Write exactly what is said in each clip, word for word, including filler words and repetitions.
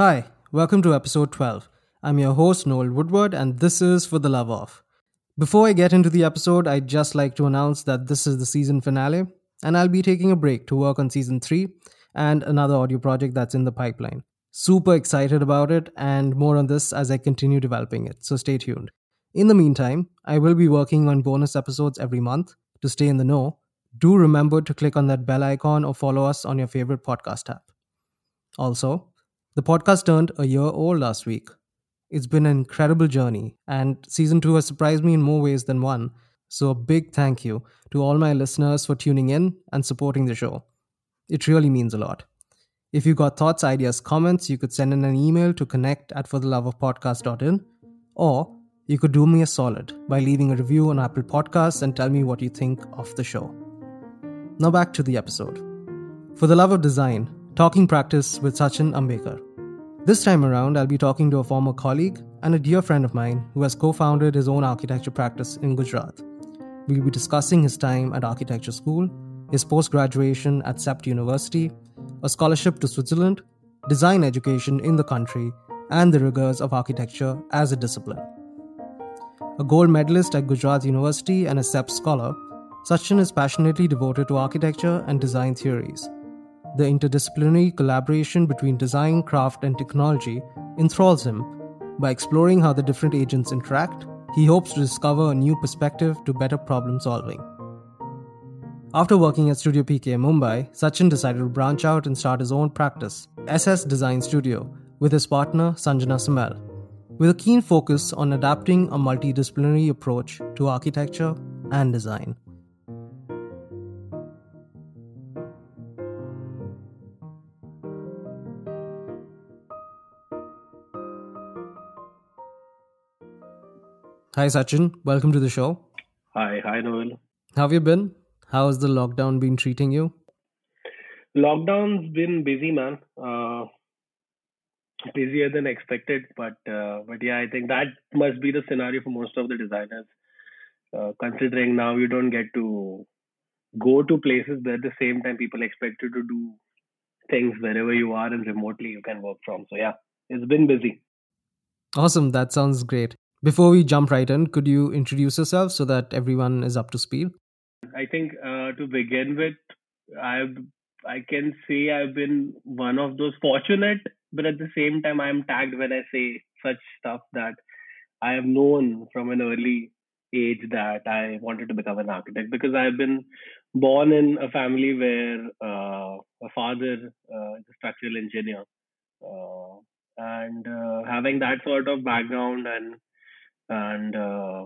Hi, welcome to episode twelve. I'm your host Noel Woodward and this is For the Love of. Before I get into the episode, I'd just like to announce that this is the season finale and I'll be taking a break to work on season three and another audio project that's in the pipeline. Super excited about it and more on this as I continue developing it, so stay tuned. In the meantime, I will be working on bonus episodes every month. To stay in the know, do remember to click on that bell icon or follow us on your favorite podcast app. Also, the podcast turned a year old last week. It's been an incredible journey and season two has surprised me in more ways than one. So a big thank you to all my listeners for tuning in and supporting the show. It really means a lot. If you got thoughts, ideas, comments, you could send in an email to connect at fortheloveofpodcast.in, or you could do me a solid by leaving a review on Apple Podcasts and tell me what you think of the show. Now back to the episode. For the Love of Design, Talking Practice with Sachin Ambekar. This time around, I'll be talking to a former colleague and a dear friend of mine who has co-founded his own architecture practice in Gujarat. We'll be discussing his time at architecture school, his post-graduation at C E P T University, a scholarship to Switzerland, design education in the country, and the rigors of architecture as a discipline. A gold medalist at Gujarat University and a C E P T scholar, Sachin is passionately devoted to architecture and design theories. The interdisciplinary collaboration between design, craft, and technology enthralls him. By exploring how the different agents interact, he hopes to discover a new perspective to better problem solving. After working at Studio P K in Mumbai, Sachin decided to branch out and start his own practice, S S Design Studio, with his partner Sanjana Samal, with a keen focus on adapting a multidisciplinary approach to architecture and design. Hi Sachin, welcome to the show. Hi, hi Noel. How have you been? How has the lockdown been treating you? Lockdown's been busy, man. Uh, busier than expected, but uh, but yeah, I think that must be the scenario for most of the designers. Uh, considering now you don't get to go to places, but at the same time, people expect you to do things wherever you are and remotely you can work from. So yeah, it's been busy. Awesome. That sounds great. Before we jump right in, could you introduce yourself so that everyone is up to speed? I think uh, to begin with, I've, I can say I've been one of those fortunate, but at the same time, I'm tagged when I say such stuff that I have known from an early age that I wanted to become an architect, because I've been born in a family where uh, a father uh, is a structural engineer. Uh, and uh, having that sort of background and, and uh,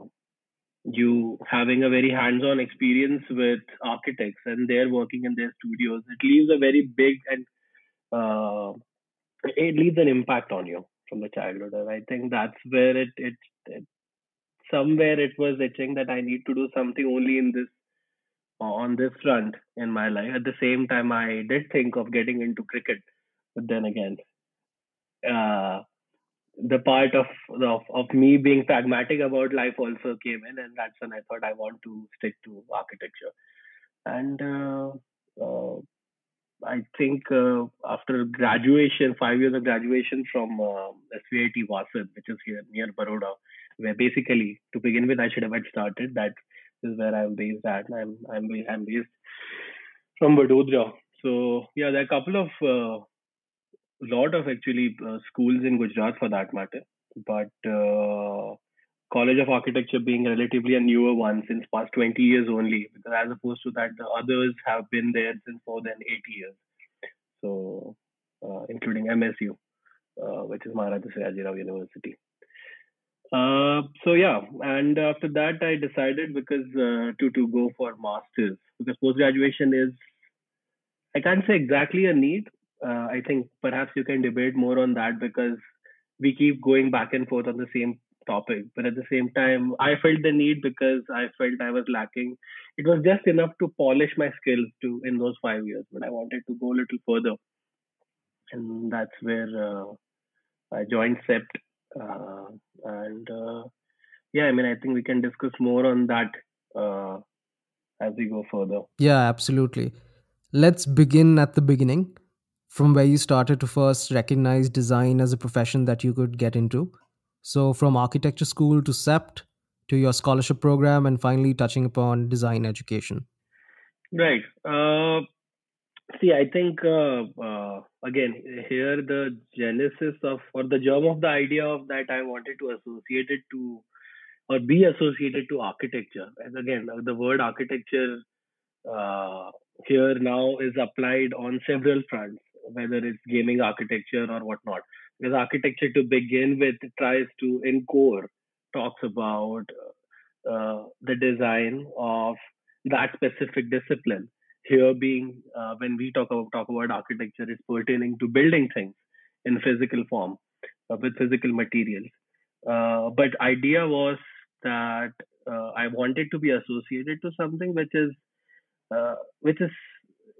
you having a very hands-on experience with architects and they're working in their studios, it leaves a very big and uh, it leaves an impact on you from the childhood. And I think that's where it, it, it somewhere it was itching that I need to do something only in this, on this front in my life. At the same time, I did think of getting into cricket, but then again, uh, the part of, of of me being pragmatic about life also came in, and that's when I thought I want to stick to architecture. And uh, uh, I think uh, after graduation, five years of graduation from uh, S V I T Vasad, which is here near Baroda, where basically to begin with I should have had started. That is where I'm based at. I'm I'm I'm based from Vadodara. So yeah, there are a couple of uh, lot of actually uh, schools in Gujarat for that matter, but uh, College of Architecture being relatively a newer one since past twenty years only, because as opposed to that the others have been there since more than eighty years, so uh, including M S U, uh, which is Maharaja Sri Ajirao University. Uh, so yeah, and after that I decided because uh, to to go for masters, because post graduation is, I can't say exactly a need. Uh, I think perhaps you can debate more on that, because we keep going back and forth on the same topic. But at the same time, I felt the need because I felt I was lacking. It was just enough to polish my skills to in those five years, but I wanted to go a little further. And that's where uh, I joined C E P T. Uh, and uh, yeah, I mean, I think we can discuss more on that uh, as we go further. Yeah, absolutely. Let's begin at the beginning. from where you started to first recognize design as a profession that you could get into. So from architecture school to C E P T to your scholarship program and finally touching upon design education. Right. Uh, see, I think, uh, uh, again, here the genesis of or the germ of the idea of that I wanted to associate it to or be associated to architecture. And again, the word architecture uh, here now is applied on several fronts, whether it's gaming architecture or whatnot. Because architecture to begin with tries to, in core, talks about uh, the design of that specific discipline. Here being, uh, when we talk about, talk about architecture, it's pertaining to building things in physical form, uh, with physical materials. Uh, but idea was that uh, I wanted to be associated to something which is, uh, which is,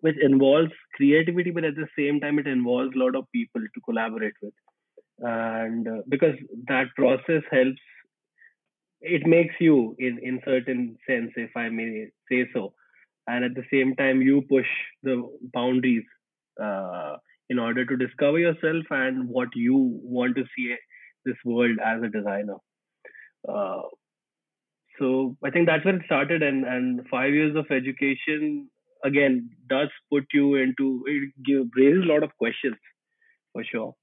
which involves creativity, but at the same time, it involves a lot of people to collaborate with. And uh, because that process helps, it makes you in, in certain sense, if I may say so. And at the same time, you push the boundaries uh, in order to discover yourself and what you want to see this world as a designer. Uh, so I think that's when it started. And, and five years of education, again, does put you into, it gives, raises a lot of questions for sure.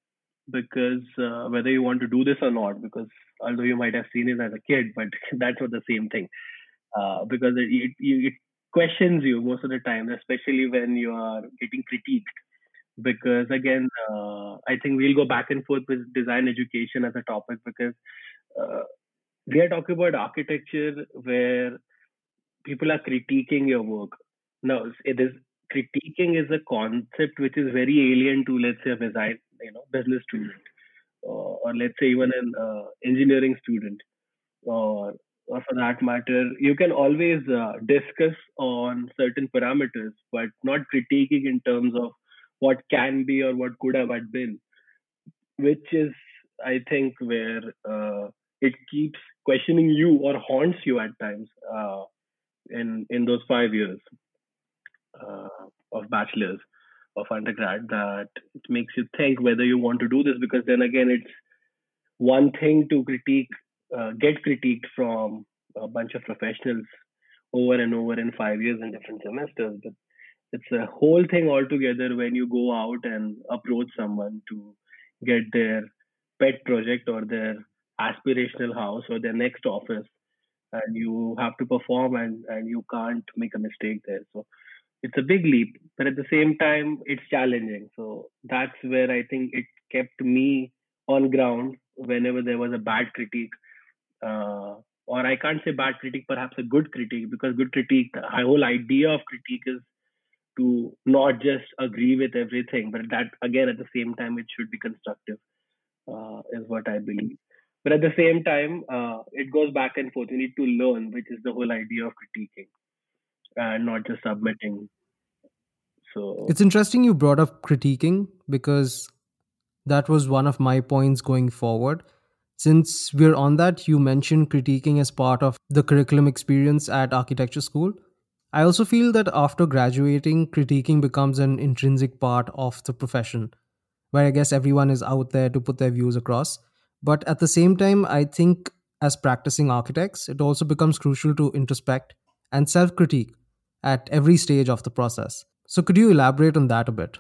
Because uh, whether you want to do this or not, because although you might have seen it as a kid, but that's not the same thing. Uh, because it, it, it questions you most of the time, especially when you are getting critiqued. Because again, uh, I think we'll go back and forth with design education as a topic, because uh, we are talking about architecture where people are critiquing your work. Now, it is, critiquing is a concept which is very alien to, let's say, a design, you know, business student, or, or let's say even an uh, engineering student, or, or for that matter, you can always uh, discuss on certain parameters, but not critiquing in terms of what can be or what could have been, which is, I think, where uh, it keeps questioning you or haunts you at times uh, in in those five years uh, of bachelor's. Of undergrad, that it makes you think whether you want to do this, because then again, it's one thing to critique, uh, get critiqued from a bunch of professionals over and over in five years in different semesters, but it's a whole thing altogether when you go out and approach someone to get their pet project or their aspirational house or their next office, and you have to perform and, and you can't make a mistake there. So it's a big leap, but at the same time, it's challenging. So that's where I think it kept me on ground whenever there was a bad critique. Uh, or I can't say bad critique, perhaps a good critique, because good critique, the whole idea of critique is to not just agree with everything, but that, again, at the same time, it should be constructive, uh, is what I believe. But at the same time, uh, it goes back and forth. You need to learn, which is the whole idea of critiquing. And not just submitting. So it's interesting you brought up critiquing, because that was one of my points going forward. Since we're on that, you mentioned critiquing as part of the curriculum experience at architecture school. I also feel that after graduating, critiquing becomes an intrinsic part of the profession, where I guess everyone is out there to put their views across. But at the same time, I think as practicing architects, it also becomes crucial to introspect and self-critique at every stage of the process. So could you elaborate on that a bit?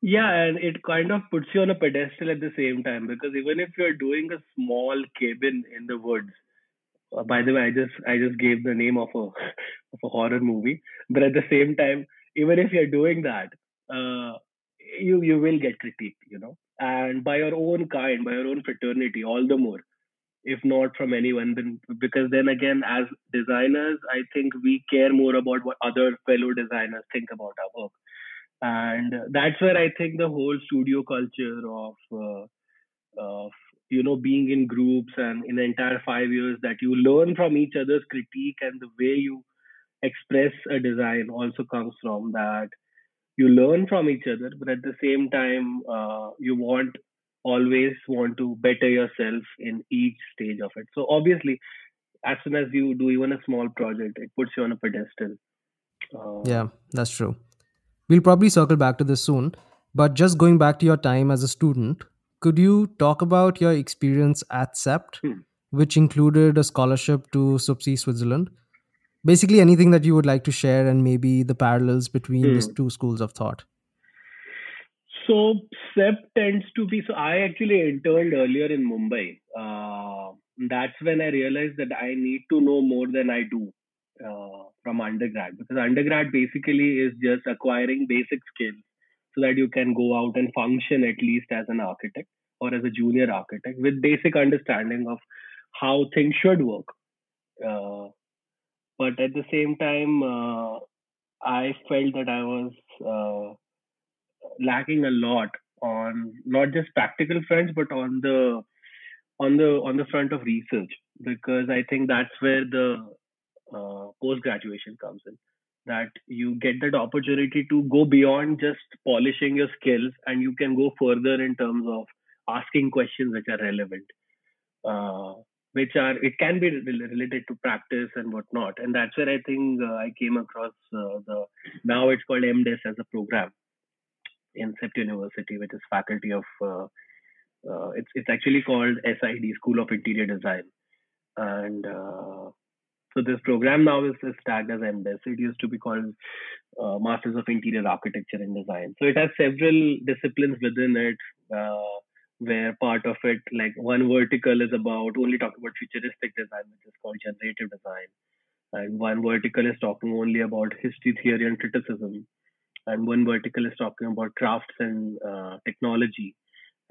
Yeah, and it kind of puts you on a pedestal at the same time, because even if you're doing a small cabin in the woods, uh, by the way, I just I just gave the name of a, of a horror movie, but at the same time, even if you're doing that, uh, you, you will get critiqued, you know, and by your own kind, by your own fraternity, all the more. If not from anyone, then because then again, as designers, I think we care more about what other fellow designers think about our work. And that's where I think the whole studio culture of, uh, of you know, being in groups and in the entire five years that you learn from each other's critique and the way you express a design also comes from that. You learn from each other, but at the same time, uh, you want always want to better yourself in each stage of it. So obviously, as soon as you do even a small project, it puts you on a pedestal. Uh, yeah, that's true. We'll probably circle back to this soon. But just going back to your time as a student, could you talk about your experience at C E P T, hmm. which included a scholarship to S U P S I Switzerland? Basically, anything that you would like to share and maybe the parallels between hmm. these two schools of thought. So C E P T tends to be, so I actually interned earlier in Mumbai. Uh, that's when I realized that I need to know more than I do uh, from undergrad, because undergrad basically is just acquiring basic skills so that you can go out and function at least as an architect or as a junior architect with basic understanding of how things should work. Uh, but at the same time, uh, I felt that I was uh, lacking a lot on not just practical fronts, but on the on the on the front of research, because I think that's where the uh, post graduation comes in. That you get that opportunity to go beyond just polishing your skills, and you can go further in terms of asking questions which are relevant, uh, which are it can be related to practice and whatnot. And that's where I think uh, I came across uh, the now it's called MDes as a program in C E P T University, which is faculty of uh, uh, it's it's actually called S I D, School of Interior Design, and uh, so this program now is, is tagged as MDes. It used to be called uh, Masters of Interior Architecture and Design. So it has several disciplines within it, uh, where part of it, like one vertical is about only talking about futuristic design, which is called generative design, and one vertical is talking only about history, theory, and criticism. And one vertical is talking about crafts and uh, technology.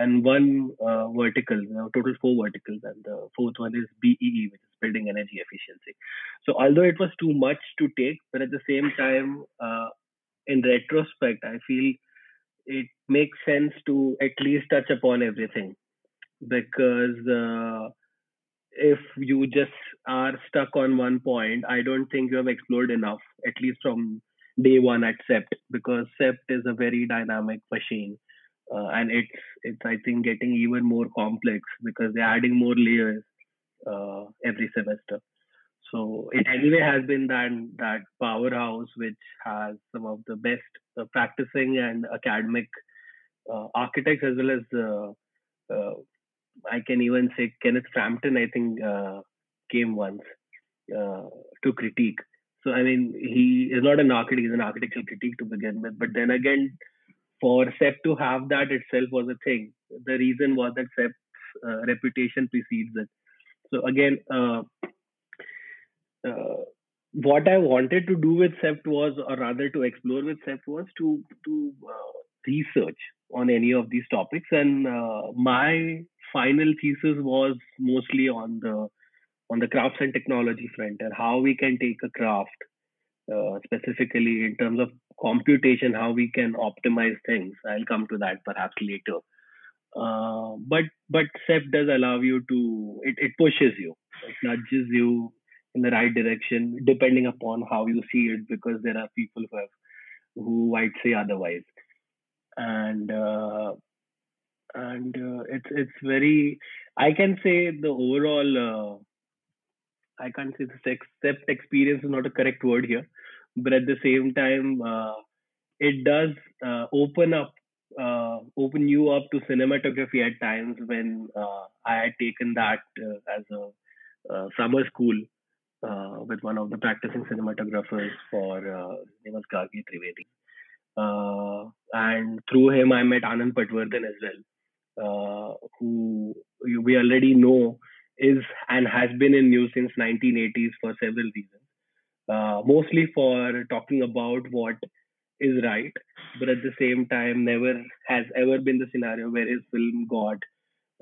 And one uh, vertical, you know, total four verticals. And the fourth one is B E E, which is building energy efficiency. So although it was too much to take, but at the same time, uh, in retrospect, I feel it makes sense to at least touch upon everything. Because uh, if you just are stuck on one point, I don't think you have explored enough, at least from day one at C E P T, because C E P T is a very dynamic machine, uh, and it's it's I think getting even more complex because they're adding more layers uh, every semester. So it anyway has been that that powerhouse which has some of the best uh, practicing and academic uh, architects, as well as uh, uh, I can even say Kenneth Frampton, I think uh, came once uh, to critique. So, I mean, he is not an architect, he's an architectural critique to begin with. But then again, for C E P T to have that itself was a thing. The reason was that C E P T's uh, reputation precedes it. So again, uh, uh, what I wanted to do with C E P T was, or rather to explore with C E P T was to, to uh, research on any of these topics. And uh, my final thesis was mostly on the on the crafts and technology front, and how we can take a craft, uh, specifically in terms of computation, how we can optimize things. I'll come to that perhaps later. Uh, but but C E P T does allow you to, it, it pushes you, it nudges you in the right direction, depending upon how you see it, because there are people who, have, who I'd say otherwise. And uh, and uh, it's, it's very, I can say the overall, uh, I can't say the C E P T experience is not a correct word here, but at the same time, uh, it does uh, open up, uh, open you up to cinematography at times when uh, I had taken that uh, as a uh, summer school uh, with one of the practicing cinematographers for uh, his name was Gagi Trivedi, uh, and through him I met Anand Patwardhan as well, uh, who you, we already know is and has been in news since nineteen eighties for several reasons, uh, mostly for talking about what is right, but at the same time, never has ever been the scenario where his film got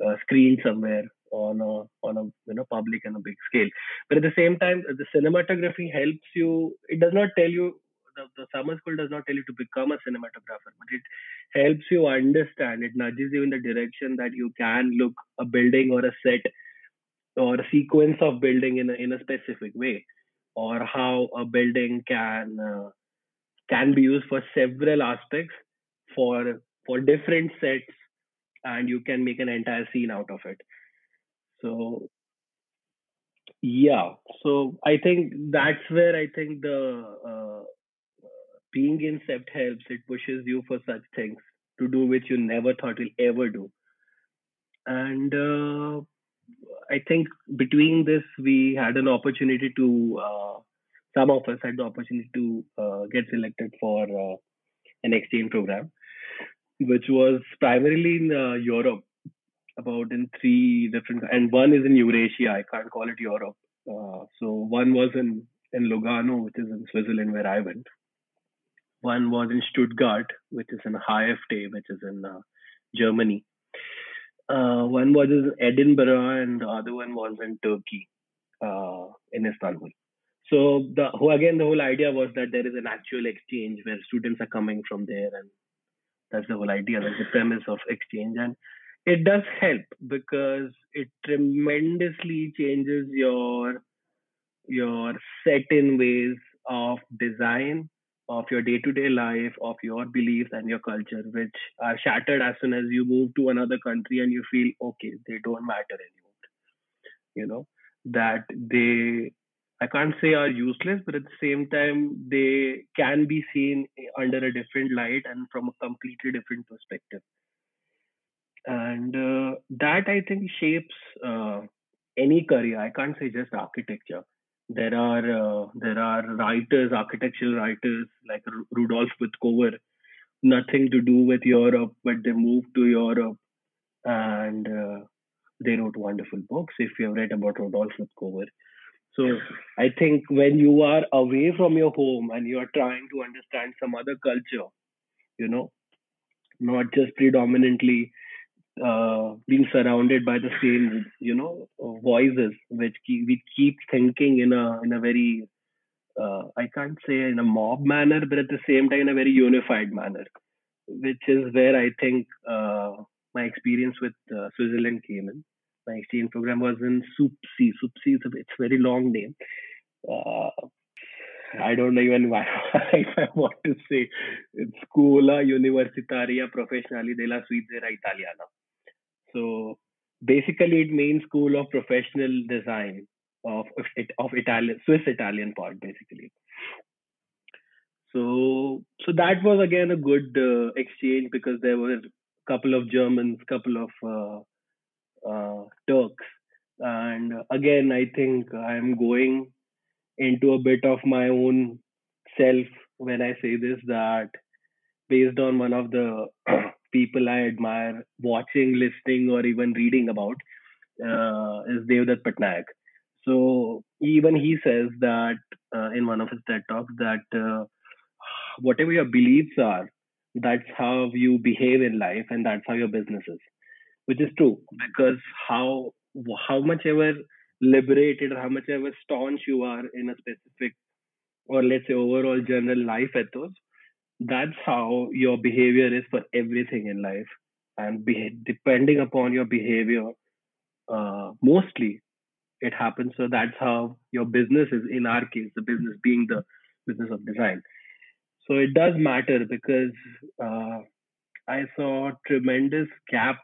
uh, screened somewhere on a on a you know public and a big scale. But at the same time, the cinematography helps you. It does not tell you the, the summer school does not tell you to become a cinematographer, but it helps you understand. It nudges you in the direction that you can look a building or a set, or a sequence of building in a, in a specific way, or how a building can uh, can be used for several aspects for for different sets, and you can make an entire scene out of it. So yeah, so I think that's where I think the uh, being in C E P T helps. It pushes you for such things to do which you never thought you'll ever do. And uh, I think between this, we had an opportunity to, uh, some of us had the opportunity to uh, get selected for uh, an exchange program, which was primarily in uh, Europe, about in three different, and one is in Eurasia, I can't call it Europe. Uh, so one was in, in Lugano, which is in Switzerland, where I went. One was in Stuttgart, which is in I F T, which is in uh, Germany. Uh, one was in Edinburgh, and the other one was in Turkey, uh, in Istanbul. So the whole, again, the whole idea was that there is an actual exchange where students are coming from there, and that's the whole idea, that's the premise of exchange. And it does help because it tremendously changes your, your set-in ways of design, of your day-to-day life, of your beliefs and your culture, which are shattered as soon as you move to another country and you feel, okay, they don't matter anymore. You know, that they, I can't say are useless, but at the same time, they can be seen under a different light and from a completely different perspective. And uh, that, I think, shapes uh, any career. I can't say just architecture. There are uh, there are writers, architectural writers like R Rudolf Butkower, nothing to do with Europe, but they moved to Europe and uh, they wrote wonderful books, if you have read about Rudolf Butkower. So I think when you are away from your home and you are trying to understand some other culture, you know, not just predominantly Uh, being surrounded by the same, you know, voices, which keep, we keep thinking in a in a very, uh, I can't say in a mob manner, but at the same time in a very unified manner, which is where I think uh, my experience with uh, Switzerland came in. My exchange program was in S U P S I. S U P S I is a it's a very long name. Uh, I don't know even why if I want to say it's Scuola Universitaria Professionale della Svizzera Italiana. So basically, it means School of Professional Design of of Italian Swiss Italian part, basically. So so that was again a good uh, exchange because there were a couple of Germans, couple of uh, uh, Turks, and again I think I am going into a bit of my own self when I say this, that based on one of the people I admire watching, listening, or even reading about uh, is Devdutt Pattanaik. So even he says that uh, in one of his TED Talks that uh, whatever your beliefs are, that's how you behave in life and that's how your business is, which is true because how, how much ever liberated or how much ever staunch you are in a specific or let's say overall general life ethos, that's how your behavior is for everything in life. And be depending upon your behavior, uh, mostly it happens. So that's how your business is, in our case, the business being the business of design. So it does matter because uh, I saw a tremendous gap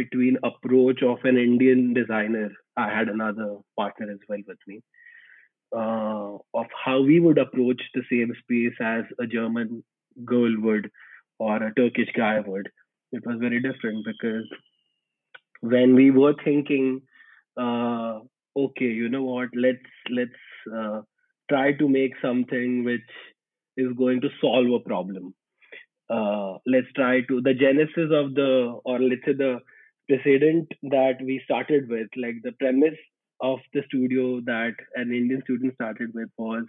between approach of an Indian designer. I had another partner as well with me, uh, of how we would approach the same space as a German girl would or a Turkish guy would. It was very different because when we were thinking, uh, okay, you know what, let's let's uh, try to make something which is going to solve a problem. Uh, let's try to, the genesis of the, or let's say the precedent that we started with, like the premise of the studio that an Indian student started with was,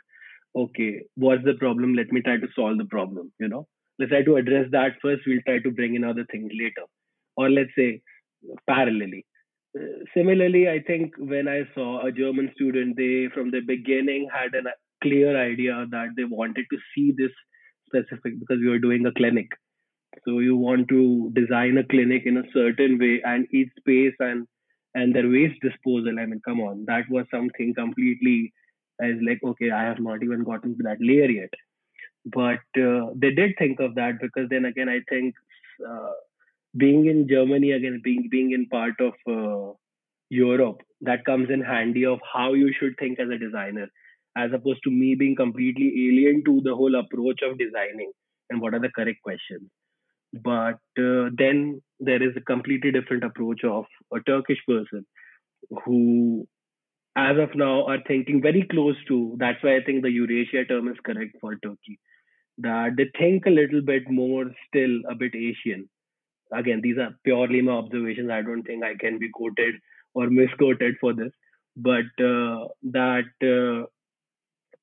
okay, what's the problem? Let me try to solve the problem, you know. Let's try to address that first. We'll try to bring in other things later. Or let's say, parallelly. Uh, similarly, I think when I saw a German student, they from the beginning had a clear idea that they wanted to see this specific, because we were doing a clinic. So you want to design a clinic in a certain way and each space and and their waste disposal. I mean, come on, that was something completely, I was like, okay, I have not even gotten to that layer yet. But uh, they did think of that because then again, I think uh, being in Germany, again, being, being in part of uh, Europe, that comes in handy of how you should think as a designer, as opposed to me being completely alien to the whole approach of designing and what are the correct questions. But uh, then there is a completely different approach of a Turkish person who, as of now, are thinking very close to, that's why I think the Eurasia term is correct for Turkey, that they think a little bit more still a bit Asian. Again, these are purely my observations. I don't think I can be quoted or misquoted for this, but uh, that uh,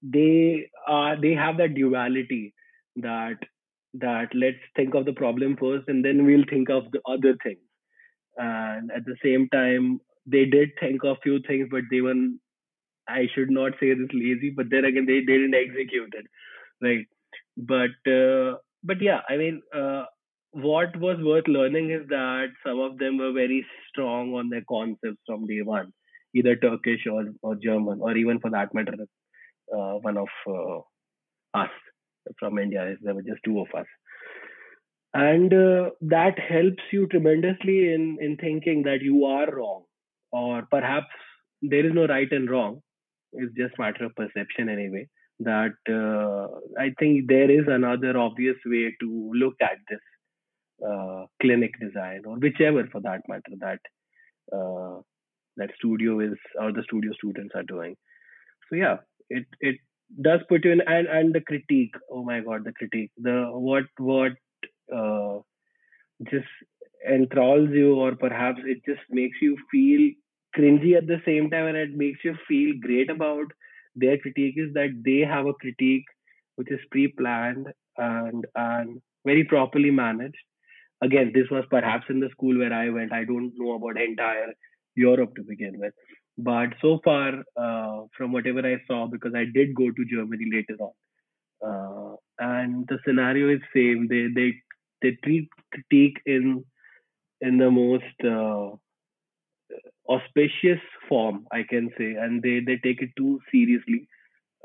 they are they have that duality that that let's think of the problem first and then we'll think of the other things. And at the same time, they did think of few things, but they were, I should not say this lazy, but then again, they, they didn't execute it, right? But, uh, but yeah, I mean, uh, what was worth learning is that some of them were very strong on their concepts from day one, either Turkish or, or German, or even for that matter, uh, one of uh, us from India. There were just two of us. And uh, that helps you tremendously in, in thinking that you are wrong, or perhaps there is no right and wrong. It's just a matter of perception anyway. That uh, I think there is another obvious way to look at this uh, clinic design, or whichever for that matter, that uh, that studio is, or the studio students are doing. So yeah, it it does put you in, and and the critique. Oh my God, the critique. The what what uh, just enthralls you, or perhaps it just makes you feel cringy at the same time, and it makes you feel great about their critique, is that they have a critique which is pre-planned and and very properly managed. Again, this was perhaps in the school where I went. I don't know about entire Europe to begin with, but so far uh, from whatever I saw, because I did go to Germany later on, uh, and the scenario is same. They they they treat critique in in the most uh, auspicious form, I can say, and they they take it too seriously.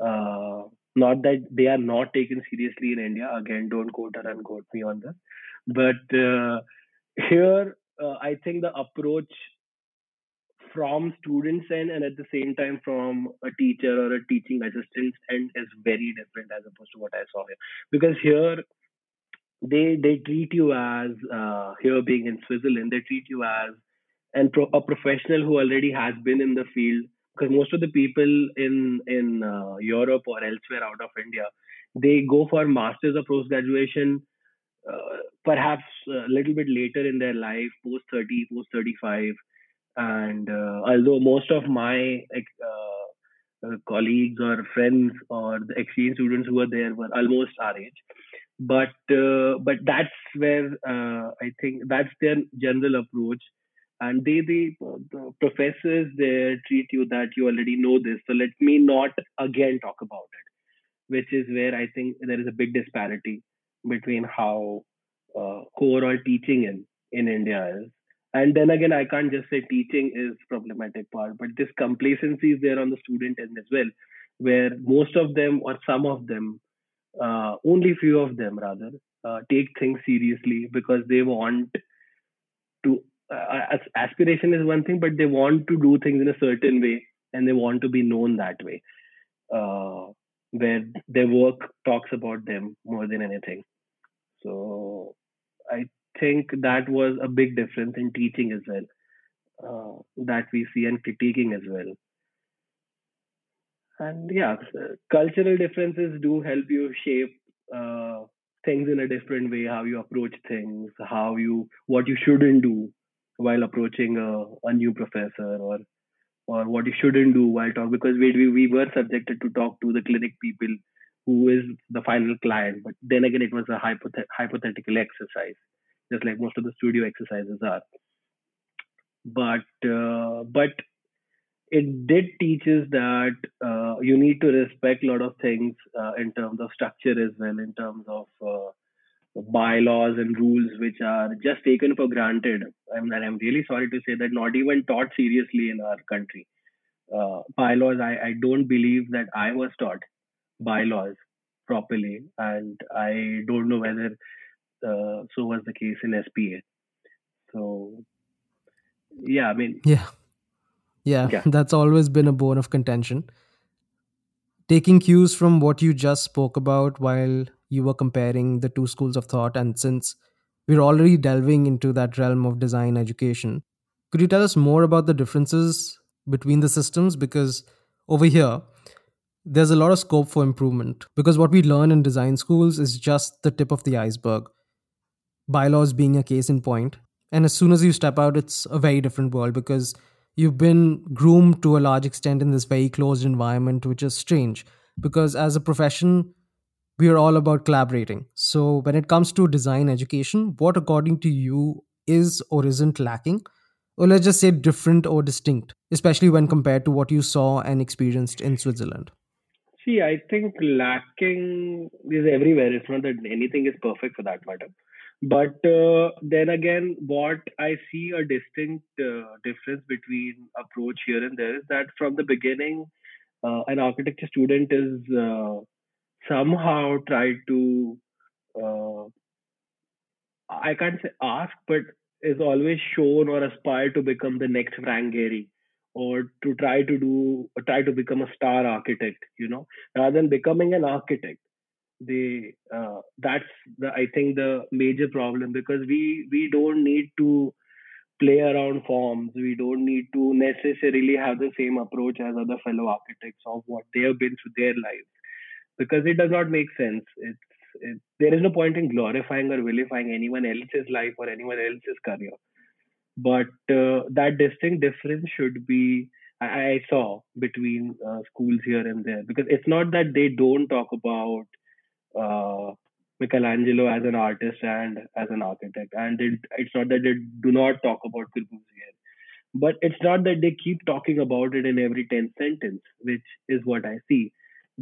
Uh, not that they are not taken seriously in India. Again, don't quote or unquote me on this. But uh, here, uh, I think the approach from students end, and at the same time from a teacher or a teaching assistant end, is very different as opposed to what I saw here. Because here, they they treat you as uh, here being in Switzerland, they treat you as and pro a professional who already has been in the field, because most of the people in in uh, Europe or elsewhere out of India, they go for master's or post-graduation, uh, perhaps a little bit later in their life, post thirty, post thirty-five. And uh, although most of my uh, colleagues or friends or the exchange students who were there were almost our age, but, uh, but that's where uh, I think that's their general approach. And they, they, the professors, they treat you that you already know this, so let me not again talk about it, which is where I think there is a big disparity between how uh, overall teaching in, in India is. And then again, I can't just say teaching is problematic part, but this complacency is there on the student end as well, where most of them or some of them, uh, only few of them rather, uh, take things seriously because they want to. Uh, aspiration is one thing, but they want to do things in a certain way and they want to be known that way, uh, where their work talks about them more than anything. So I think that was a big difference in teaching as well, uh, that we see, and critiquing as well. And yeah, cultural differences do help you shape uh, things in a different way, how you approach things, how you, what you shouldn't do while approaching a, a new professor, or or what you shouldn't do while talking, because we, we we were subjected to talk to the clinic people, who is the final client. But then again, it was a hypothet hypothetical exercise, just like most of the studio exercises are. But uh, but it did teach us that uh, you need to respect a lot of things uh, in terms of structure as well, in terms of uh, bylaws and rules, which are just taken for granted. I mean, and I'm really sorry to say that not even taught seriously in our country. Uh, bylaws, I, I don't believe that I was taught bylaws properly, and I don't know whether uh, so was the case in S P A. So, yeah, I mean... Yeah. yeah, yeah, that's always been a bone of contention. Taking cues from what you just spoke about while you were comparing the two schools of thought, and since we're already delving into that realm of design education. Could you tell us more about the differences between the systems? Because over here, there's a lot of scope for improvement, because what we learn in design schools is just the tip of the iceberg, bylaws being a case in point. And as soon as you step out, it's a very different world, because you've been groomed to a large extent in this very closed environment, which is strange, because as a profession, we are all about collaborating. So when it comes to design education, what according to you is or isn't lacking? Or let's just say different or distinct, especially when compared to what you saw and experienced in Switzerland? See, I think lacking is everywhere. It's not that anything is perfect for that matter. But uh, then again, what I see a distinct uh, difference between approach here and there is that from the beginning, uh, an architecture student is uh, somehow tried to, uh, I can't say ask, but is always shown or aspired to become the next Frank Gehry, or to try to do, or try to become a star architect, you know, rather than becoming an architect. They uh, that's the I think the major problem, because we we don't need to play around forms. We don't need to necessarily have the same approach as other fellow architects of what they have been through their lives, because it does not make sense. It's it, there is no point in glorifying or vilifying anyone else's life or anyone else's career. But uh, that distinct difference should be I, I saw between uh, schools here and there, because it's not that they don't talk about Uh, Michelangelo as an artist and as an architect, and it, it's not that they do not talk about Corbusier, but it's not that they keep talking about it in every tenth sentence, which is what I see,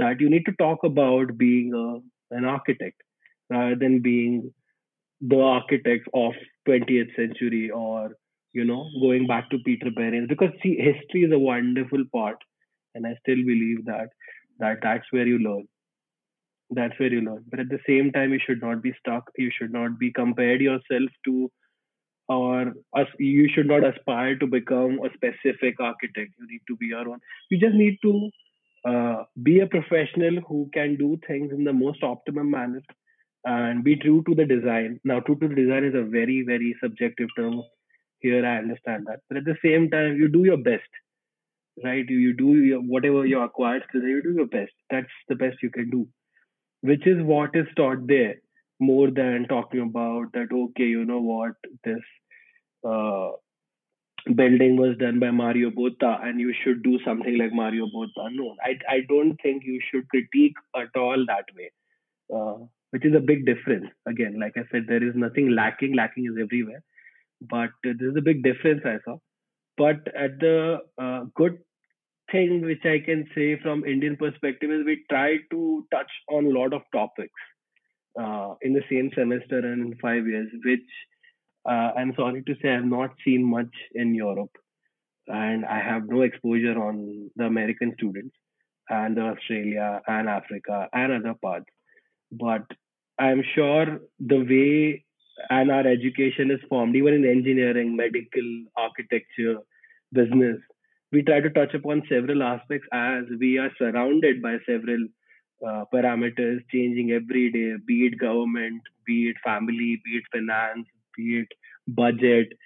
that you need to talk about being a, an architect rather than being the architect of twentieth century, or you know, going back to Peter Behrens, because see, history is a wonderful part, and I still believe that that that's where you learn. That's where you learn. But at the same time, you should not be stuck. You should not be compared yourself to, or as you should not aspire to become a specific architect. You need to be your own. You just need to uh, be a professional who can do things in the most optimum manner and be true to the design. Now, true to the design is a very, very subjective term. Here, I understand that. But at the same time, you do your best. Right? You, you do your, whatever your acquired skills, you do your best. That's the best you can do, which is what is taught there, more than talking about that, okay, you know what, this uh, building was done by Mario Botta and you should do something like Mario Botta. No, I, I don't think you should critique at all that way, uh, which is a big difference. Again, like I said, there is nothing lacking. Lacking is everywhere. But uh, this is a big difference I saw. But at the uh, good thing which I can say from Indian perspective is we try to touch on a lot of topics uh, in the same semester and in five years, which uh, I'm sorry to say I've not seen much in Europe. And I have no exposure on the American students and Australia and Africa and other parts. But I'm sure the way and our education is formed, even in engineering, medical, architecture, business, we try to touch upon several aspects as we are surrounded by several uh, parameters changing every day, be it government, be it family, be it finance, be it budget,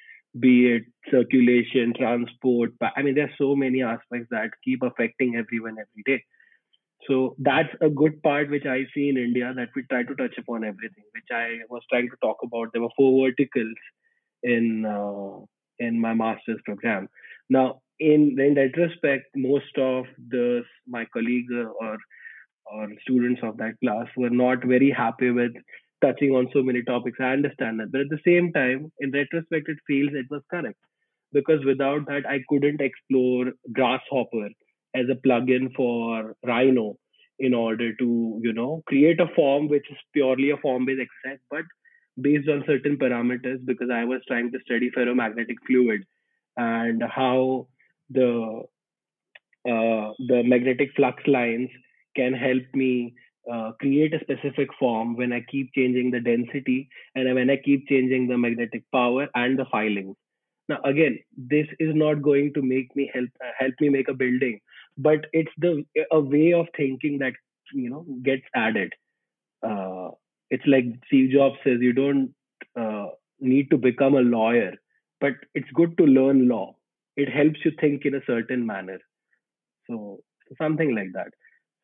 be it circulation, transport. I mean, there are so many aspects that keep affecting everyone every day. So that's a good part which I see in India, that we try to touch upon everything, which I was trying to talk about. There were four verticals in uh, in my master's program. Now, In, in retrospect, most of the my colleagues or or students of that class were not very happy with touching on so many topics. I understand that. But at the same time, in retrospect, it feels it was correct, because without that, I couldn't explore Grasshopper as a plugin for Rhino in order to, you know, create a form which is purely a form-based exercise, but based on certain parameters, because I was trying to study ferromagnetic fluid and how the uh, the magnetic flux lines can help me uh, create a specific form when I keep changing the density and when I keep changing the magnetic power and the filings. Now, again, this is not going to make me help uh, help me make a building, but it's the a way of thinking that, you know, gets added. Uh, it's like Steve Jobs says, you don't uh, need to become a lawyer, but it's good to learn law. It helps you think in a certain manner. So something like that.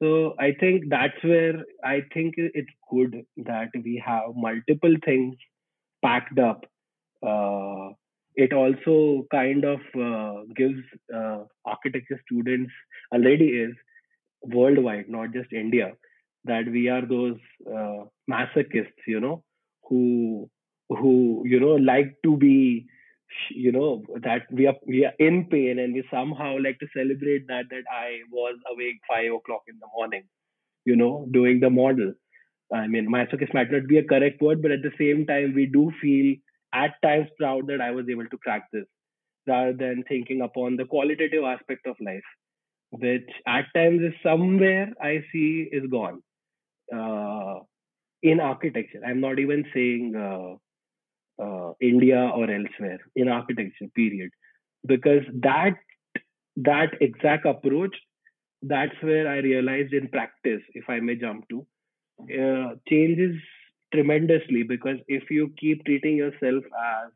So I think that's where I think it's good that we have multiple things packed up. Uh, it also kind of uh, gives uh, architecture students, already is worldwide, not just India, that we are those uh, masochists, you know, who, who, you know, like to be, you know, that we are we are in pain, and we somehow like to celebrate that that I was awake five o'clock in the morning, you know, doing the model. I mean, masochist might not be a correct word, but at the same time, we do feel at times proud that I was able to crack this, rather than thinking upon the qualitative aspect of life, which at times is somewhere I see is gone uh, in architecture. I'm not even saying Uh, Uh, India or elsewhere in architecture, period, because that that exact approach, that's where I realized in practice, if I may jump to, uh, changes tremendously. Because if you keep treating yourself as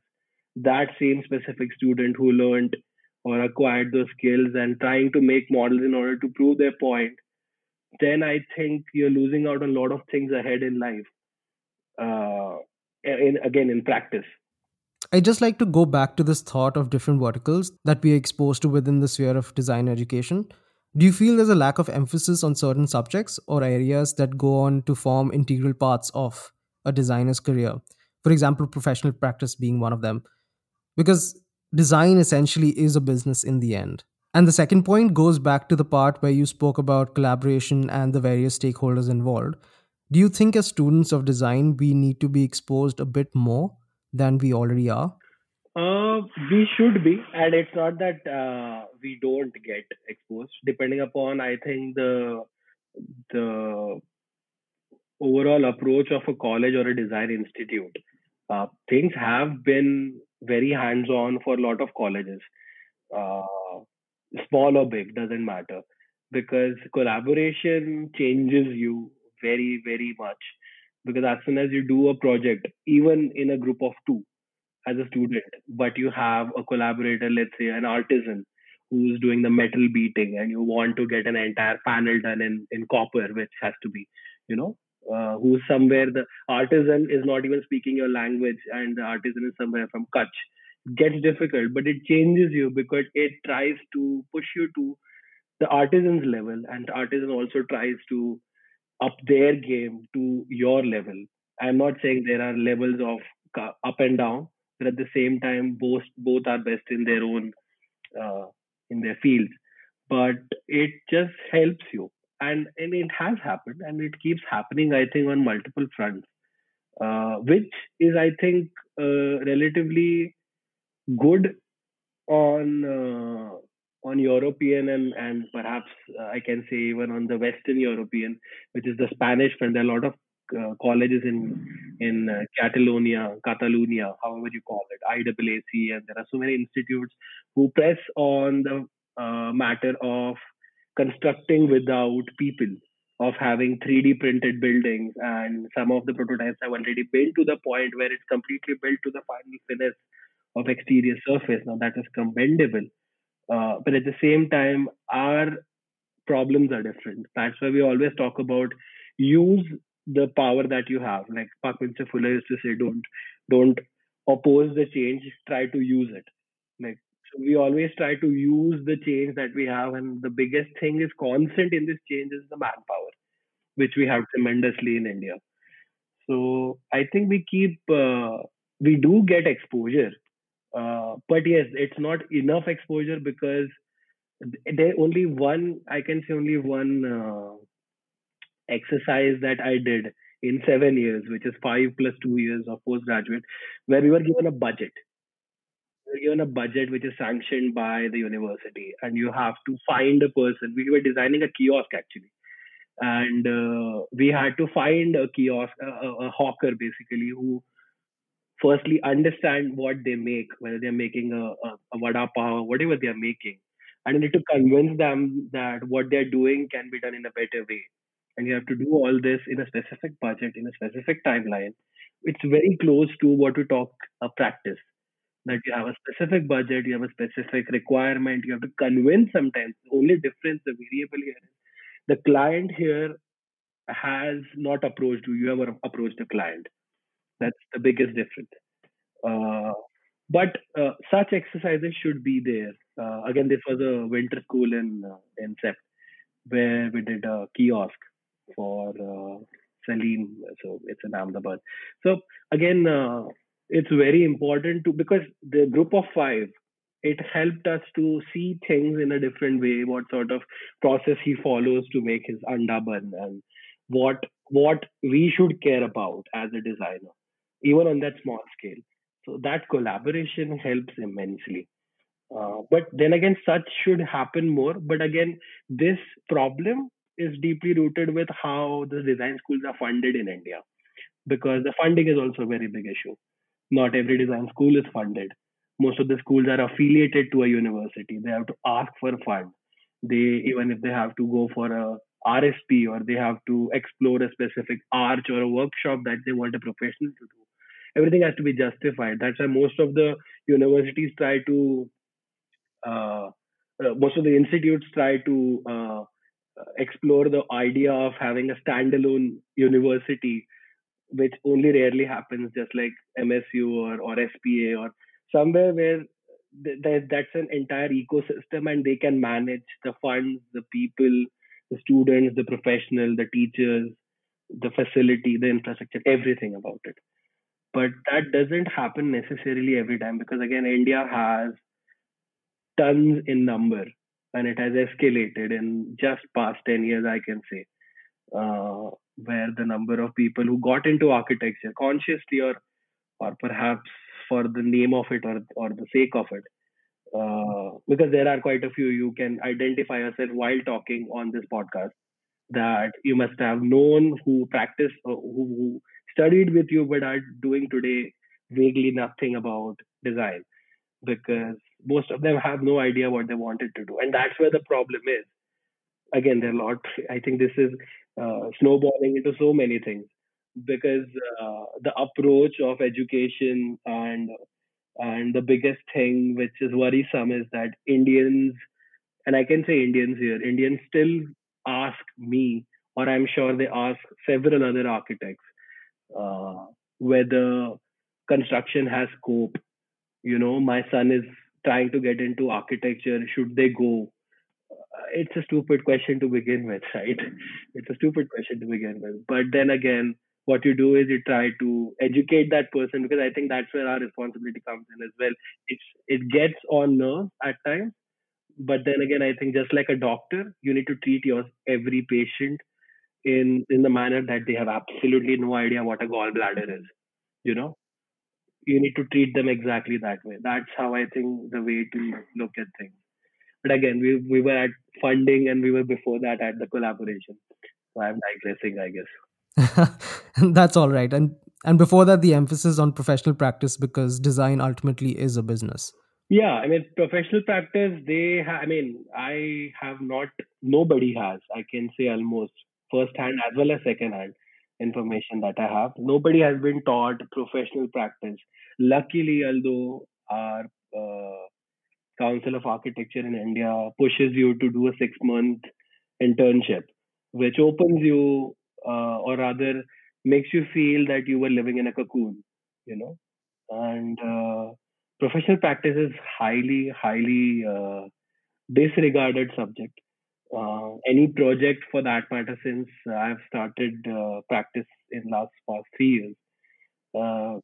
that same specific student who learned or acquired those skills and trying to make models in order to prove their point, then I think you're losing out on a lot of things ahead in life. Uh, In, again, in practice. I just like to go back to this thought of different verticals that we are exposed to within the sphere of design education. Do you feel there's a lack of emphasis on certain subjects or areas that go on to form integral parts of a designer's career? For example, professional practice being one of them. Because design essentially is a business in the end. And the second point goes back to the part where you spoke about collaboration and the various stakeholders involved. Do you think as students of design, we need to be exposed a bit more than we already are? Uh, we should be. And it's not that uh, we don't get exposed. Depending upon, I think, the the overall approach of a college or a design institute, uh, things have been very hands-on for a lot of colleges. Uh, small or big, doesn't matter. Because collaboration changes you very, very much, because as soon as you do a project, even in a group of two as a student, but you have a collaborator, let's say an artisan who's doing the metal beating, and you want to get an entire panel done in, in copper, which has to be, you know, uh, who's somewhere, the artisan is not even speaking your language, and the artisan is somewhere from Kutch. It gets difficult, but it changes you because it tries to push you to the artisan's level, and the artisan also tries to up their game to your level. I'm not saying there are levels of up and down, but at the same time, both both are best in their own, uh, in their fields. But it just helps you. And, and it has happened, and it keeps happening, I think, on multiple fronts, uh, which is, I think, uh, relatively good on uh, on European and, and perhaps uh, I can say even on the Western European, which is the Spanish front. There are a lot of uh, colleges in in uh, Catalonia, Catalonia, however you call it, I A A C, and there are so many institutes who press on the uh, matter of constructing without people, of having three D printed buildings, and some of the prototypes have already been to the point where it's completely built to the final finesse of exterior surface. Now that is commendable. Uh, but at the same time, our problems are different. That's why we always talk about use the power that you have. Like Buckminster Fuller used to say, don't don't oppose the change, try to use it. Like, so we always try to use the change that we have. And the biggest thing is constant in this change is the manpower, which we have tremendously in India. So I think we keep, uh, we do get exposure. Uh, but yes, it's not enough exposure, because there only one, I can say only one uh, exercise that I did in seven years, which is five plus two years of postgraduate, where we were given a budget. We were given a budget which is sanctioned by the university, and you have to find a person. We were designing a kiosk actually. And uh, we had to find a kiosk, a, a hawker basically, who firstly, understand what they make, whether they're making a, a, a vada pav, whatever they're making. And you need to convince them that what they're doing can be done in a better way. And you have to do all this in a specific budget, in a specific timeline, it's very close to what we talk a practice, that you have a specific budget, you have a specific requirement, you have to convince sometimes. The only difference, the variable here is the client here has not approached you, you have approached the client. That's the biggest difference. Uh, but uh, such exercises should be there. Uh, again, this was a winter school in, uh, in C E P T, where we did a kiosk for uh, Salim. So it's in Ahmedabad. So again, uh, it's very important to, because the group of five, it helped us to see things in a different way, what sort of process he follows to make his anda bun, and what, what we should care about as a designer, even on that small scale. So that collaboration helps immensely. Uh, but then again, such should happen more. But again, this problem is deeply rooted with how the design schools are funded in India, because the funding is also a very big issue. Not every design school is funded. Most of the schools are affiliated to a university. They have to ask for a fund. They, even if they have to go for a R S P, or they have to explore a specific arch or a workshop that they want a professional to do. Everything has to be justified. That's why most of the universities try to, uh, uh, most of the institutes try to uh, explore the idea of having a standalone university, which only rarely happens, just like M S U or, or S P A, or somewhere where th th that's an entire ecosystem and they can manage the funds, the people, the students, the professional, the teachers, the facility, the infrastructure, everything about it. But that doesn't happen necessarily every time, because again, India has tons in number and it has escalated in just past ten years, I can say, uh, where the number of people who got into architecture consciously, or, or perhaps for the name of it, or, or the sake of it, uh, because there are quite a few, you can identify yourself while talking on this podcast, that you must have known, who practiced, who, who studied with you, but are doing today vaguely nothing about design, because most of them have no idea what they wanted to do. And that's where the problem is. Again, there are a lot, I think this is uh, snowballing into so many things, because uh, the approach of education, and and the biggest thing which is worrisome is that Indians, and I can say Indians here, Indians still ask me, or I'm sure they ask several other architects, uh, whether construction has scope. You know, my son is trying to get into architecture, should they go? It's a stupid question to begin with, right? It's a stupid question to begin with. But then again, what you do is you try to educate that person, because I think that's where our responsibility comes in as well. It's, it gets on nerves at times. But then again, I think just like a doctor, you need to treat your every patient in, in the manner that they have absolutely no idea what a gallbladder is, you know? You need to treat them exactly that way. That's how I think the way to look at things. But again, we we were at funding, and we were before that at the collaboration. So I'm digressing, I guess. And that's all right. And and before that, the emphasis on professional practice, because design ultimately is a business. Yeah, I mean, professional practice, they ha I mean, I have not, nobody has, I can say almost first-hand as well as second-hand information that I have. Nobody has been taught professional practice. Luckily, although our uh, Council of Architecture in India pushes you to do a six-month internship, which opens you, uh, or rather makes you feel that you were living in a cocoon, you know. And uh, professional practice is highly, highly uh, disregarded subject. Uh, any project for that matter, since I've started uh, practice in last past three years, uh,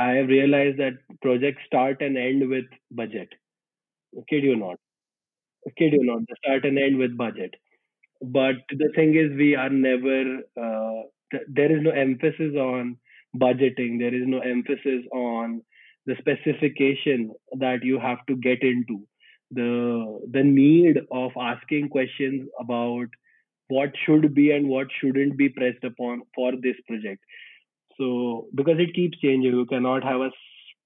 I have realized that projects start and end with budget. Kid you not, kid you not, they start and end with budget. But the thing is, we are never, uh, th there is no emphasis on budgeting. There is no emphasis on the specification that you have to get into, the the need of asking questions about what should be and what shouldn't be pressed upon for this project. So, because it keeps changing, you cannot have a,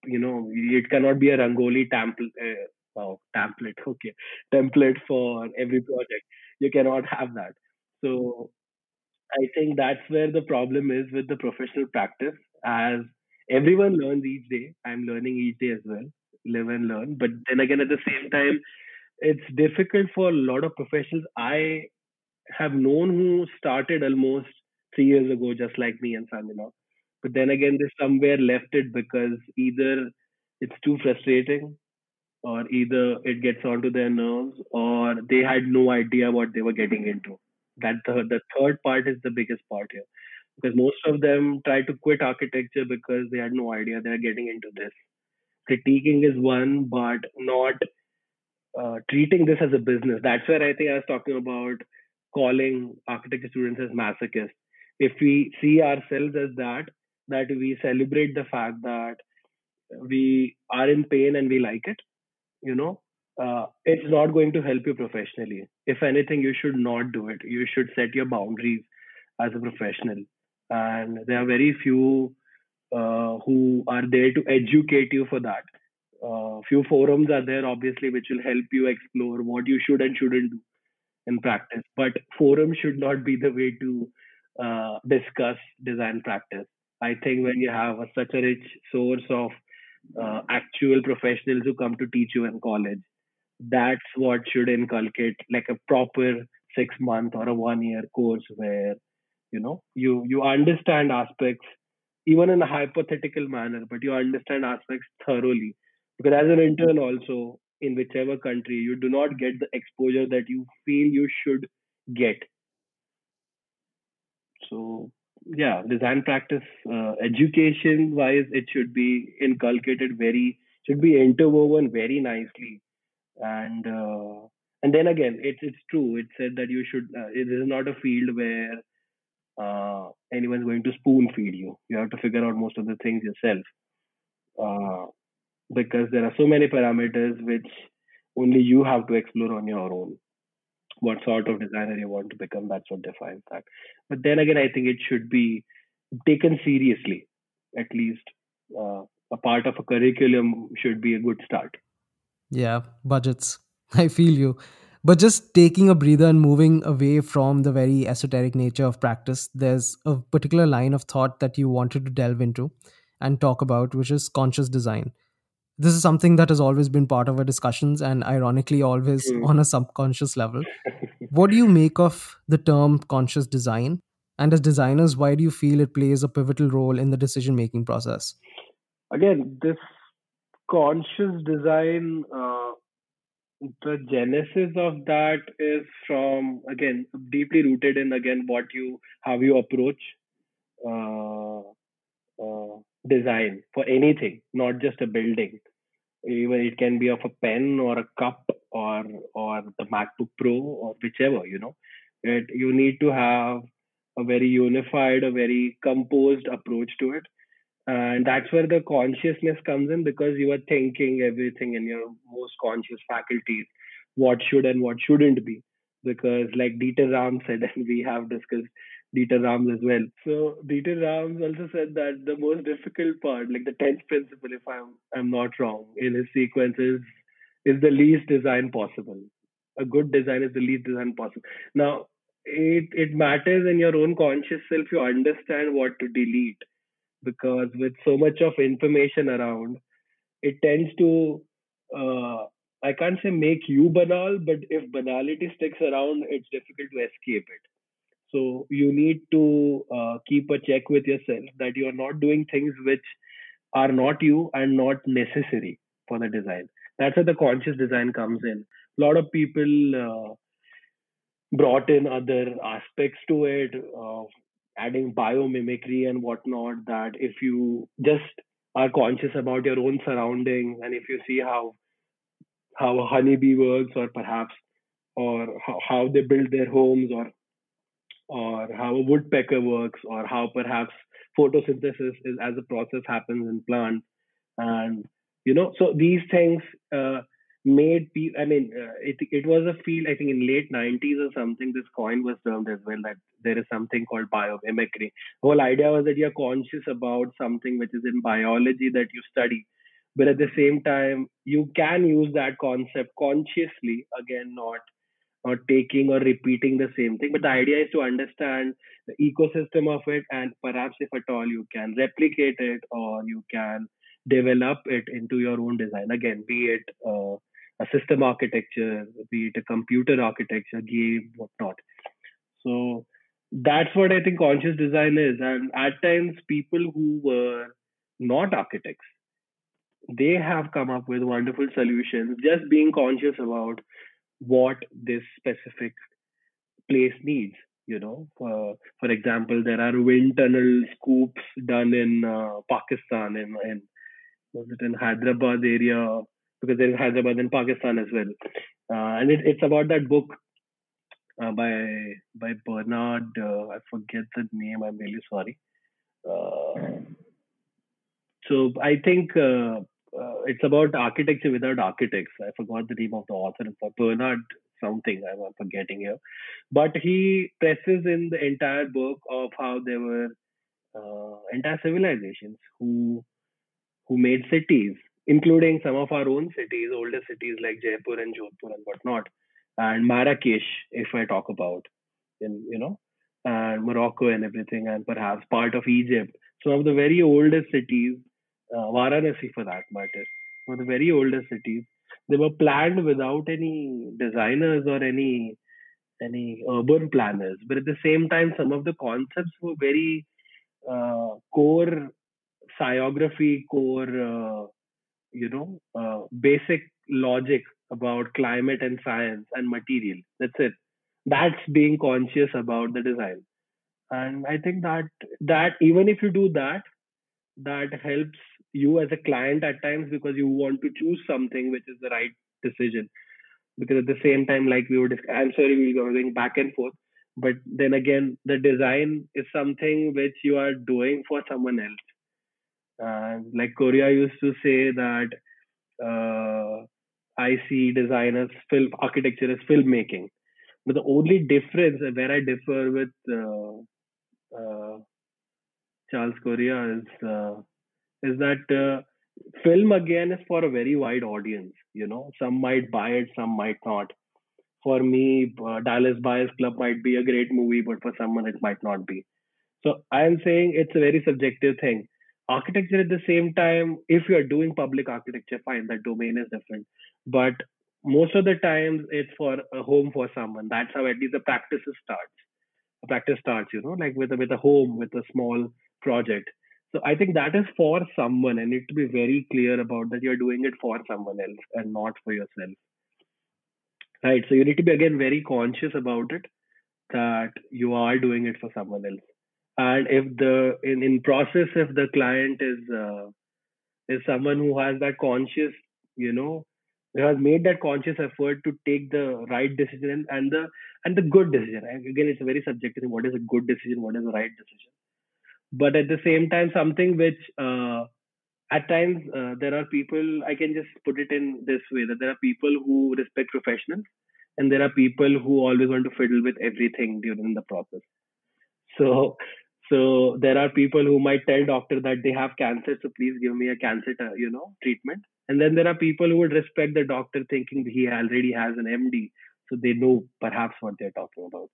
you know, it cannot be a Rangoli template. Uh, Wow, template, okay. Template for every project. You cannot have that. So I think that's where the problem is with the professional practice. as everyone learns each day. I'm learning each day as well. Live and learn. But then again, at the same time, it's difficult for a lot of professionals I have known who started almost three years ago, just like me and Sanjana. But then again, they somewhere left it because either it's too frustrating, or either it gets onto their nerves, or they had no idea what they were getting into. That the, the third part is the biggest part here, because most of them try to quit architecture because they had no idea they're getting into this. Critiquing is one, but not uh, treating this as a business. That's where I think I was talking about calling architecture students as masochists. If we see ourselves as that, that we celebrate the fact that we are in pain and we like it, you know, uh, it's not going to help you professionally. If anything, you should not do it. You should set your boundaries as a professional. And there are very few uh, who are there to educate you for that. Uh, few forums are there, obviously, which will help you explore what you should and shouldn't do in practice. But forums should not be the way to uh, discuss design practice. I think when you have a, such a rich source of Uh, actual professionals who come to teach you in college, that's what should inculcate, like a proper six month or a one year course where you know you you understand aspects, even in a hypothetical manner, but you understand aspects thoroughly. Because as an intern also, in whichever country, you do not get the exposure that you feel you should get. So yeah, design practice, uh, education-wise, it should be inculcated very, should be interwoven very nicely. And uh, and then again, it's it's true. It said that you should, uh, it is not a field where uh, anyone's going to spoon feed you. You have to figure out most of the things yourself. Uh, because there are so many parameters which only you have to explore on your own. What sort of designer you want to become, that's what defines that. But then again, I think it should be taken seriously. At least uh, a part of a curriculum should be a good start. Yeah, budgets. I feel you. But just taking a breather and moving away from the very esoteric nature of practice, there's a particular line of thought that you wanted to delve into and talk about, which is conscious design. This is something that has always been part of our discussions and ironically always mm. on a subconscious level. What do you make of the term conscious design? And as designers, why do you feel it plays a pivotal role in the decision-making process? Again, this conscious design, uh, the genesis of that is from, again, deeply rooted in, again, what you, how you approach uh, uh, design for anything, not just a building. Even it can be of a pen or a cup or or the MacBook Pro or whichever, you know. It, you need to have a very unified, a very composed approach to it. And that's where the consciousness comes in, because you are thinking everything in your most conscious faculties, what should and what shouldn't be. Because like Dieter Rams said, and we have discussed Dieter Rams as well. So Dieter Rams also said that the most difficult part, like the tenth principle, if I'm I'm not wrong, in his sequence is, is the least design possible. A good design is the least design possible. Now, it, it matters in your own conscious self, you understand what to delete. Because with so much of information around, it tends to, uh, I can't say make you banal, but if banality sticks around, it's difficult to escape it. So you need to uh, keep a check with yourself that you are not doing things which are not you and not necessary for the design. That's where the conscious design comes in. A lot of people uh, brought in other aspects to it, uh, adding biomimicry and whatnot, that if you just are conscious about your own surroundings, and if you see how, how a honeybee works, or perhaps or how, how they build their homes, or or how a woodpecker works, or how perhaps photosynthesis is as a process happens in plants. And, you know, so these things uh, made people, I mean, uh, it, it was a field, I think in late nineties or something, this coin was termed as well, that there is something called biomimicry. The whole idea was that you're conscious about something which is in biology that you study, but at the same time, you can use that concept consciously, again, not or taking or repeating the same thing. But the idea is to understand the ecosystem of it, and perhaps if at all you can replicate it or you can develop it into your own design. Again, be it uh, a system architecture, be it a computer architecture, game, whatnot. So that's what I think conscious design is. And at times, people who were not architects, they have come up with wonderful solutions, just being conscious about what this specific place needs. You know, for, for example, there are wind tunnel scoops done in uh, Pakistan, in, in, was it in Hyderabad area, because there is Hyderabad in Pakistan as well. Uh, and it, it's about that book uh, by by Bernard, uh, I forget the name, I'm really sorry. Uh, so I think uh, uh, it's about architecture without architects. I forgot the name of the author, Bernard something, I'm forgetting here. But he presses in the entire book of how there were uh, entire civilizations who who made cities, including some of our own cities, older cities like Jaipur and Jodhpur and whatnot, and Marrakesh, if I talk about, in, you know, and Morocco and everything, and perhaps part of Egypt. Some of the very oldest cities, uh, Varanasi for that matter, some of the very oldest cities, they were planned without any designers or any, any urban planners. But at the same time, some of the concepts were very uh, core psiography, core... Uh, you know, uh, basic logic about climate and science and material. That's it. That's being conscious about the design. And I think that, that even if you do that, that helps you as a client at times, because you want to choose something which is the right decision. Because at the same time, like we were discussing, I'm sorry, we were going back and forth. But then again, the design is something which you are doing for someone else. Uh, like Correa used to say that uh, I see design as film, architecture as filmmaking. But the only difference where I differ with uh, uh, Charles Correa is uh, is that uh, film again is for a very wide audience. You know, some might buy it, some might not. For me, uh, Dallas Buyers Club might be a great movie, but for someone it might not be. So I am saying it's a very subjective thing. Architecture at the same time, if you're doing public architecture, fine, that domain is different. But most of the times it's for a home for someone. That's how at least the practice starts. The practice starts, you know, like with a, with a home, with a small project. So I think that is for someone, and you need to be very clear about that you're doing it for someone else and not for yourself. Right, so you need to be again very conscious about it, that you are doing it for someone else. And if the in, in process, if the client is uh, is someone who has that conscious, you know, who has made that conscious effort to take the right decision and the and the good decision. Again, it's a very subjective thing. What is a good decision? What is the right decision? But at the same time, something which uh, at times uh, there are people. I can just put it in this way, that there are people who respect professionals, and there are people who always want to fiddle with everything during the process. So. So there are people who might tell doctor that they have cancer, so please give me a cancer, you know, treatment. And then there are people who would respect the doctor thinking he already has an M D, so they know perhaps what they're talking about.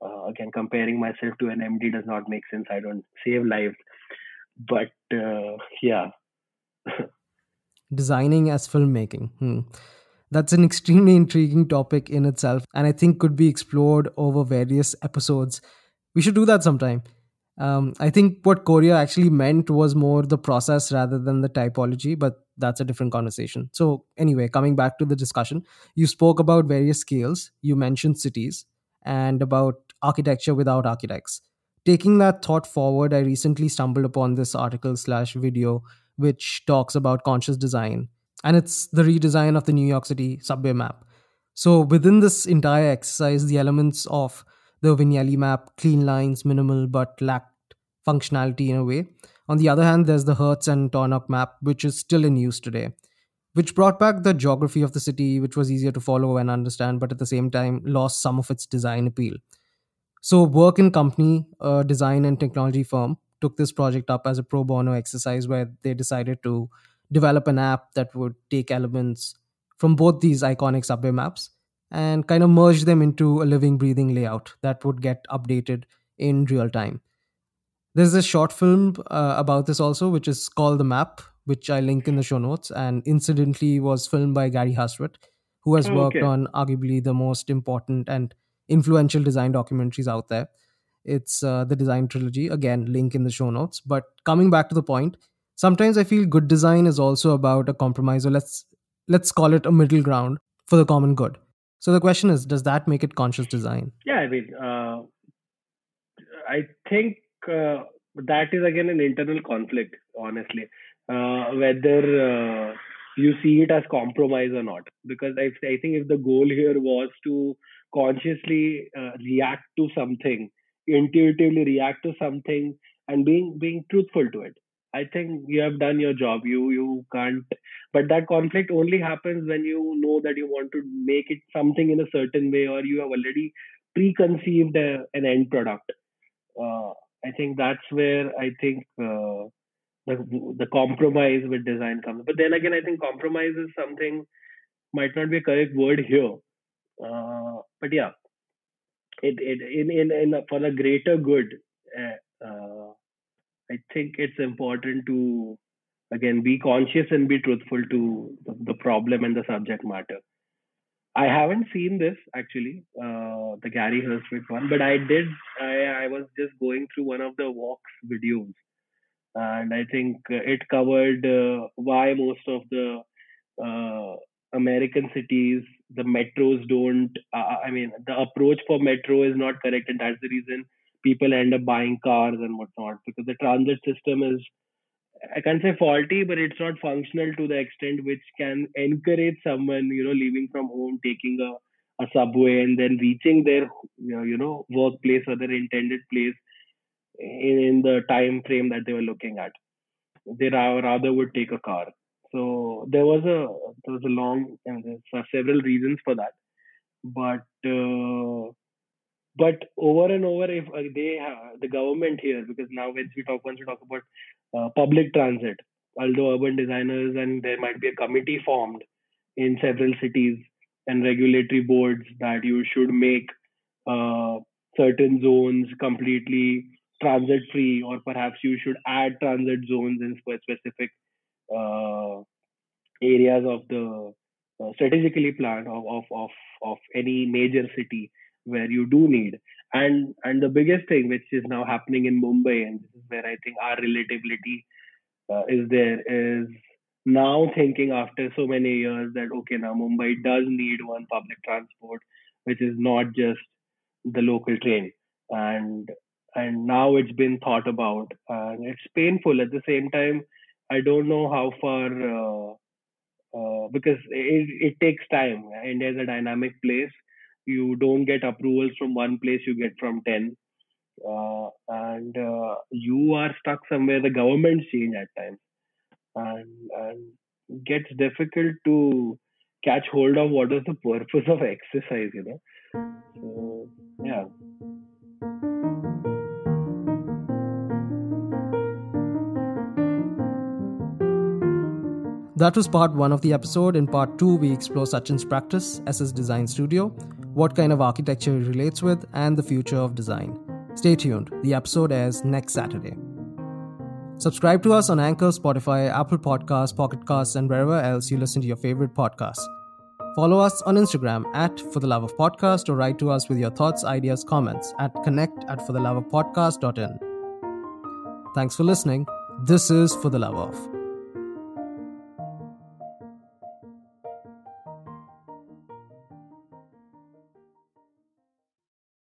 Uh, again, comparing myself to an M D does not make sense. I don't save lives. But uh, yeah. Designing as filmmaking. Hmm. That's an extremely intriguing topic in itself, and I think could be explored over various episodes. We should do that sometime. Um, I think what Correa actually meant was more the process rather than the typology, but that's a different conversation. So anyway, coming back to the discussion, you spoke about various scales, you mentioned cities, and about architecture without architects. Taking that thought forward, I recently stumbled upon this article slash video, which talks about conscious design, and it's the redesign of the New York City subway map. So within this entire exercise, the elements of the Vignelli map, clean lines, minimal, but lacked functionality in a way. On the other hand, there's the Hertz and Tornock map, which is still in use today, which brought back the geography of the city, which was easier to follow and understand, but at the same time lost some of its design appeal. So Work and Company, a design and technology firm, took this project up as a pro bono exercise where they decided to develop an app that would take elements from both these iconic subway maps and kind of merge them into a living, breathing layout that would get updated in real time. There's a short film uh, about this also, which is called The Map, which I link in the show notes, and incidentally was filmed by Gary Hustwood, who has worked okay. on arguably the most important and influential design documentaries out there. It's uh, the Design Trilogy, again, link in the show notes. But coming back to the point, sometimes I feel good design is also about a compromise, or let's let's call it a middle ground for the common good. So the question is, does that make it conscious design? Yeah, I mean, uh, I think uh, that is again an internal conflict, honestly, uh, whether uh, you see it as compromise or not. Because I, I think if the goal here was to consciously uh, react to something, intuitively react to something and being being truthful to it, I think you have done your job. You you can't, but that conflict only happens when you know that you want to make it something in a certain way, or you have already preconceived a, an end product. Uh, I think that's where I think uh, the the compromise with design comes. But then again, I think compromise is something, might not be a correct word here. Uh, but yeah, it it in in, in for the greater good. Uh, uh, I think it's important to, again, be conscious and be truthful to the problem and the subject matter. I haven't seen this, actually, uh, the Gary Hustwood one, but I did, I, I was just going through one of the walks videos, and I think it covered uh, why most of the uh, American cities, the metros don't, uh, I mean, the approach for metro is not correct, and that's the reason people end up buying cars and whatnot, because the transit system is, I can't say faulty, but it's not functional to the extent which can encourage someone, you know, leaving from home, taking a, a subway and then reaching their, you know, workplace or their intended place in, in the time frame that they were looking at. They rather would take a car. So there was a, there was a long, and there are several reasons for that. But, uh, But over and over, if they have the government here, because now when we talk, once we talk about uh, public transit, although urban designers, and there might be a committee formed in several cities and regulatory boards that you should make uh, certain zones completely transit free, or perhaps you should add transit zones in specific uh, areas of the uh, strategically planned of, of, of, of any major city, where you do need. And and the biggest thing which is now happening in Mumbai, and this is where I think our relatability uh, is there, is now thinking after so many years that, okay, now Mumbai does need one public transport, which is not just the local train. And and now it's been thought about. And it's painful. At the same time, I don't know how far, uh, uh, because it, it takes time. India is a dynamic place. You don't get approvals from one place, you get from ten. Uh, and uh, you are stuck somewhere. The governments change at times. And, and it gets difficult to catch hold of what is the purpose of exercise, you know. So, yeah. That was part one of the episode. In part two, we explore Sachin's practice, S S Design Studio, what kind of architecture it relates with, and the future of design. Stay tuned. The episode airs next Saturday. Subscribe to us on Anchor, Spotify, Apple Podcasts, Pocket Casts, and wherever else you listen to your favorite podcasts. Follow us on Instagram at For the Love of Podcast, or write to us with your thoughts, ideas, comments at connect at fortheloveofpodcast.in. Thanks for listening. This is For the Love of.